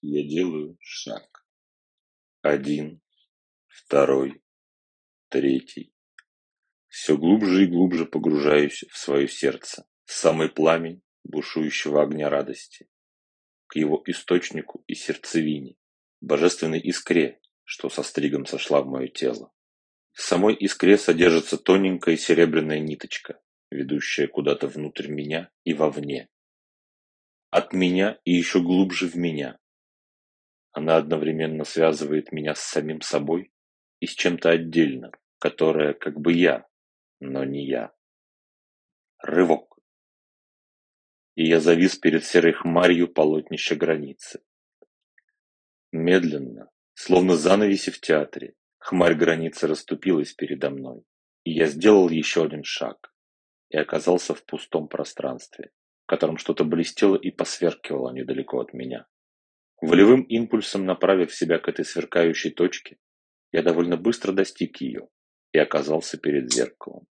я делаю шаг. 1, 2, 3. Все глубже и глубже погружаюсь в свое сердце, в самый пламень бушующего огня радости, к его источнику и сердцевине, божественной искре, что со стригом сошла в мое тело. В самой искре содержится тоненькая серебряная ниточка, ведущая куда-то внутрь меня и вовне. От меня и еще глубже в меня. Она одновременно связывает меня с самим собой и с чем-то отдельно, которое как бы я, но не я. Рывок. И я завис перед серой хмарью полотнища границы. Медленно, словно занавеси в театре, хмарь границы расступилась передо мной, и я сделал еще один шаг и оказался в пустом пространстве, в котором что-то блестело и посверкивало недалеко от меня. Волевым импульсом направив себя к этой сверкающей точке, я довольно быстро достиг ее и оказался перед зеркалом.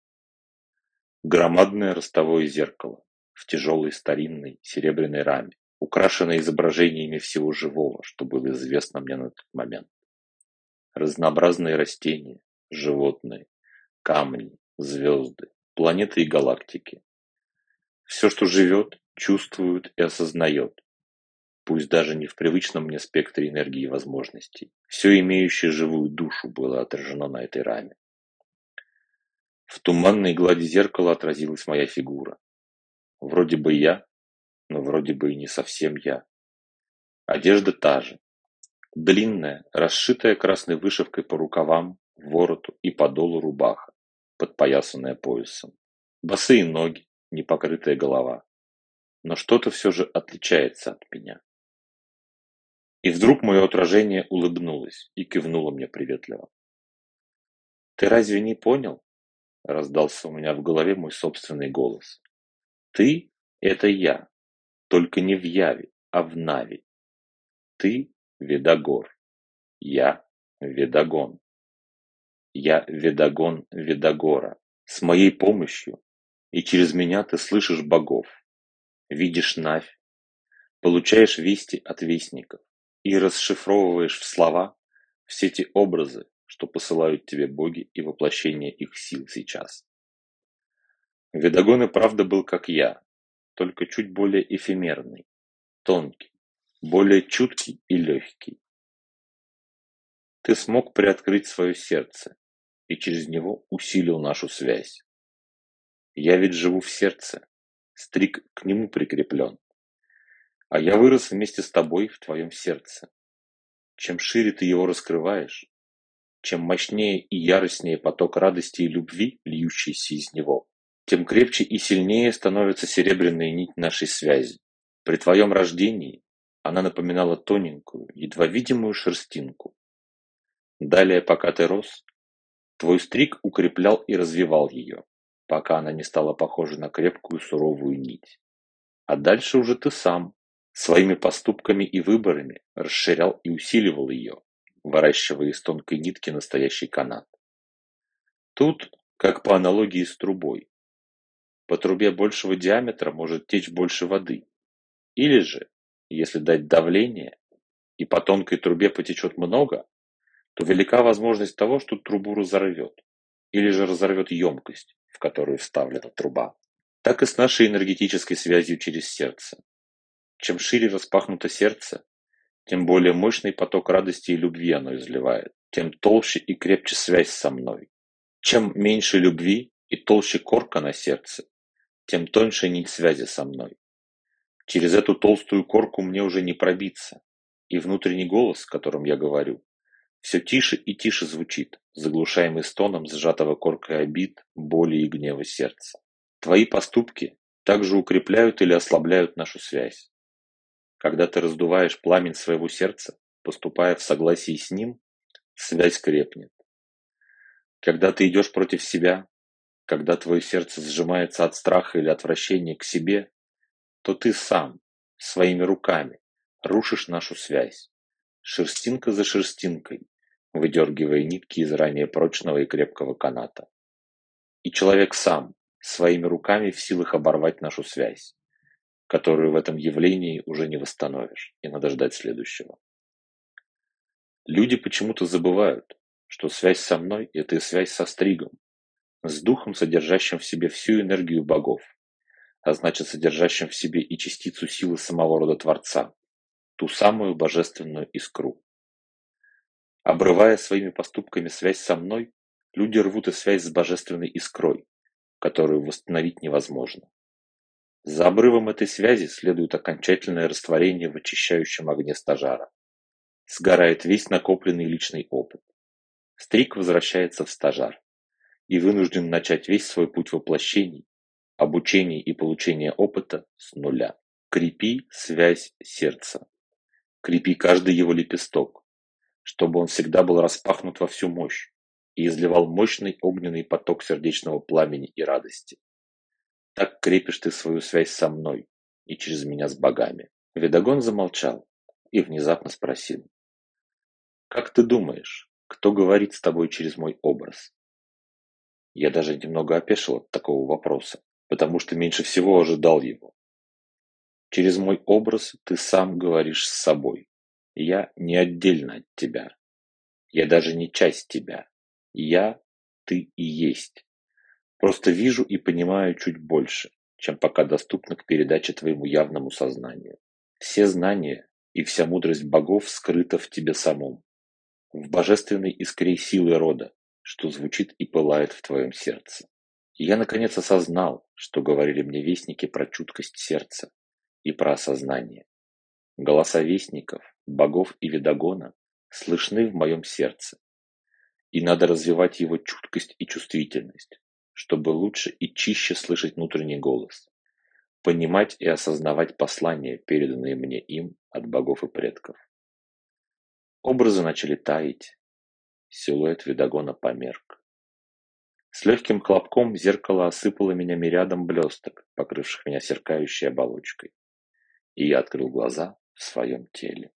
Громадное ростовое зеркало в тяжелой старинной серебряной раме, украшенное изображениями всего живого, что было известно мне на тот момент. Разнообразные растения, животные, камни, звезды, планеты и галактики. Все, что живет, чувствует и осознает, пусть даже не в привычном мне спектре энергии и возможностей. Все имеющее живую душу было отражено на этой раме. В туманной глади зеркала отразилась моя фигура. Вроде бы я, но вроде бы и не совсем я. Одежда та же. Длинная, расшитая красной вышивкой по рукавам, вороту и подолу рубаха, подпоясанная поясом. Босые ноги, непокрытая голова. Но что-то все же отличается от меня. И вдруг мое отражение улыбнулось и кивнуло мне приветливо. «Ты разве не понял?» – раздался у меня в голове мой собственный голос. «Ты – это я, только не в Яве, а в Нави. Ты – Ведогор, я – Ведогон. Я – Ведогон Ведогора. С моей помощью и через меня ты слышишь богов, видишь Навь, получаешь вести от вестников и расшифровываешь в слова все те образы, что посылают тебе боги и воплощение их сил сейчас». Ведогон и правда был как я, только чуть более эфемерный, тонкий, более чуткий и легкий. Ты смог приоткрыть свое сердце и через него усилил нашу связь. Я ведь живу в сердце, стриг к нему прикреплен. А я вырос вместе с тобой в твоем сердце. Чем шире ты его раскрываешь, чем мощнее и яростнее поток радости и любви, льющийся из него, тем крепче и сильнее становится серебряная нить нашей связи. При твоем рождении она напоминала тоненькую, едва видимую шерстинку. Далее, пока ты рос, твой стриг укреплял и развивал ее, пока она не стала похожа на крепкую суровую нить. А дальше уже ты сам своими поступками и выборами расширял и усиливал ее, выращивая из тонкой нитки настоящий канат. Тут, как по аналогии с трубой, по трубе большего диаметра может течь больше воды. Или же, если дать давление, и по тонкой трубе потечет много, то велика возможность того, что трубу разорвет. Или же разорвет емкость, в которую вставлена труба. Так и с нашей энергетической связью через сердце. Чем шире распахнуто сердце, тем более мощный поток радости и любви оно изливает, тем толще и крепче связь со мной. Чем меньше любви и толще корка на сердце, тем тоньше нить связи со мной. Через эту толстую корку мне уже не пробиться, и внутренний голос, с которым я говорю, все тише и тише звучит, заглушаемый стоном сжатого коркой обид, боли и гнева сердца. Твои поступки также укрепляют или ослабляют нашу связь. Когда ты раздуваешь пламень своего сердца, поступая в согласии с ним, связь крепнет. Когда ты идешь против себя, когда твое сердце сжимается от страха или отвращения к себе, то ты сам, своими руками, рушишь нашу связь, шерстинка за шерстинкой, выдергивая нитки из ранее прочного и крепкого каната. И человек сам, своими руками в силах оборвать нашу связь, которую в этом явлении уже не восстановишь, и надо ждать следующего. Люди почему-то забывают, что связь со мной – это и связь со стригом, с духом, содержащим в себе всю энергию богов, а значит, содержащим в себе и частицу силы самого рода Творца, ту самую божественную искру. Обрывая своими поступками связь со мной, люди рвут и связь с божественной искрой, которую восстановить невозможно. За обрывом этой связи следует окончательное растворение в очищающем огне стажара. Сгорает весь накопленный личный опыт. Стриг возвращается в стажар и вынужден начать весь свой путь воплощений, обучения и получения опыта с нуля. Крепи связь сердца. Крепи каждый его лепесток, чтобы он всегда был распахнут во всю мощь и изливал мощный огненный поток сердечного пламени и радости. Так крепишь ты свою связь со мной и через меня с богами. Ведогон замолчал и внезапно спросил: «Как ты думаешь, кто говорит с тобой через мой образ?» Я даже немного опешил от такого вопроса, потому что меньше всего ожидал его. «Через мой образ ты сам говоришь с собой. Я не отдельно от тебя. Я даже не часть тебя. Я, ты и есть. Просто вижу и понимаю чуть больше, чем пока доступно к передаче твоему явному сознанию. Все знания и вся мудрость богов скрыта в тебе самом, в божественной искре силы рода, что звучит и пылает в твоем сердце». И я наконец осознал, что говорили мне вестники про чуткость сердца и про осознание. Голоса вестников, богов и Ведогона слышны в моем сердце. И надо развивать его чуткость и чувствительность, чтобы лучше и чище слышать внутренний голос, понимать и осознавать послания, переданные мне им от богов и предков. Образы начали таять, силуэт Ведогона померк. С легким хлопком зеркало осыпало меня мириадом блесток, покрывших меня сверкающей оболочкой, и я открыл глаза в своем теле.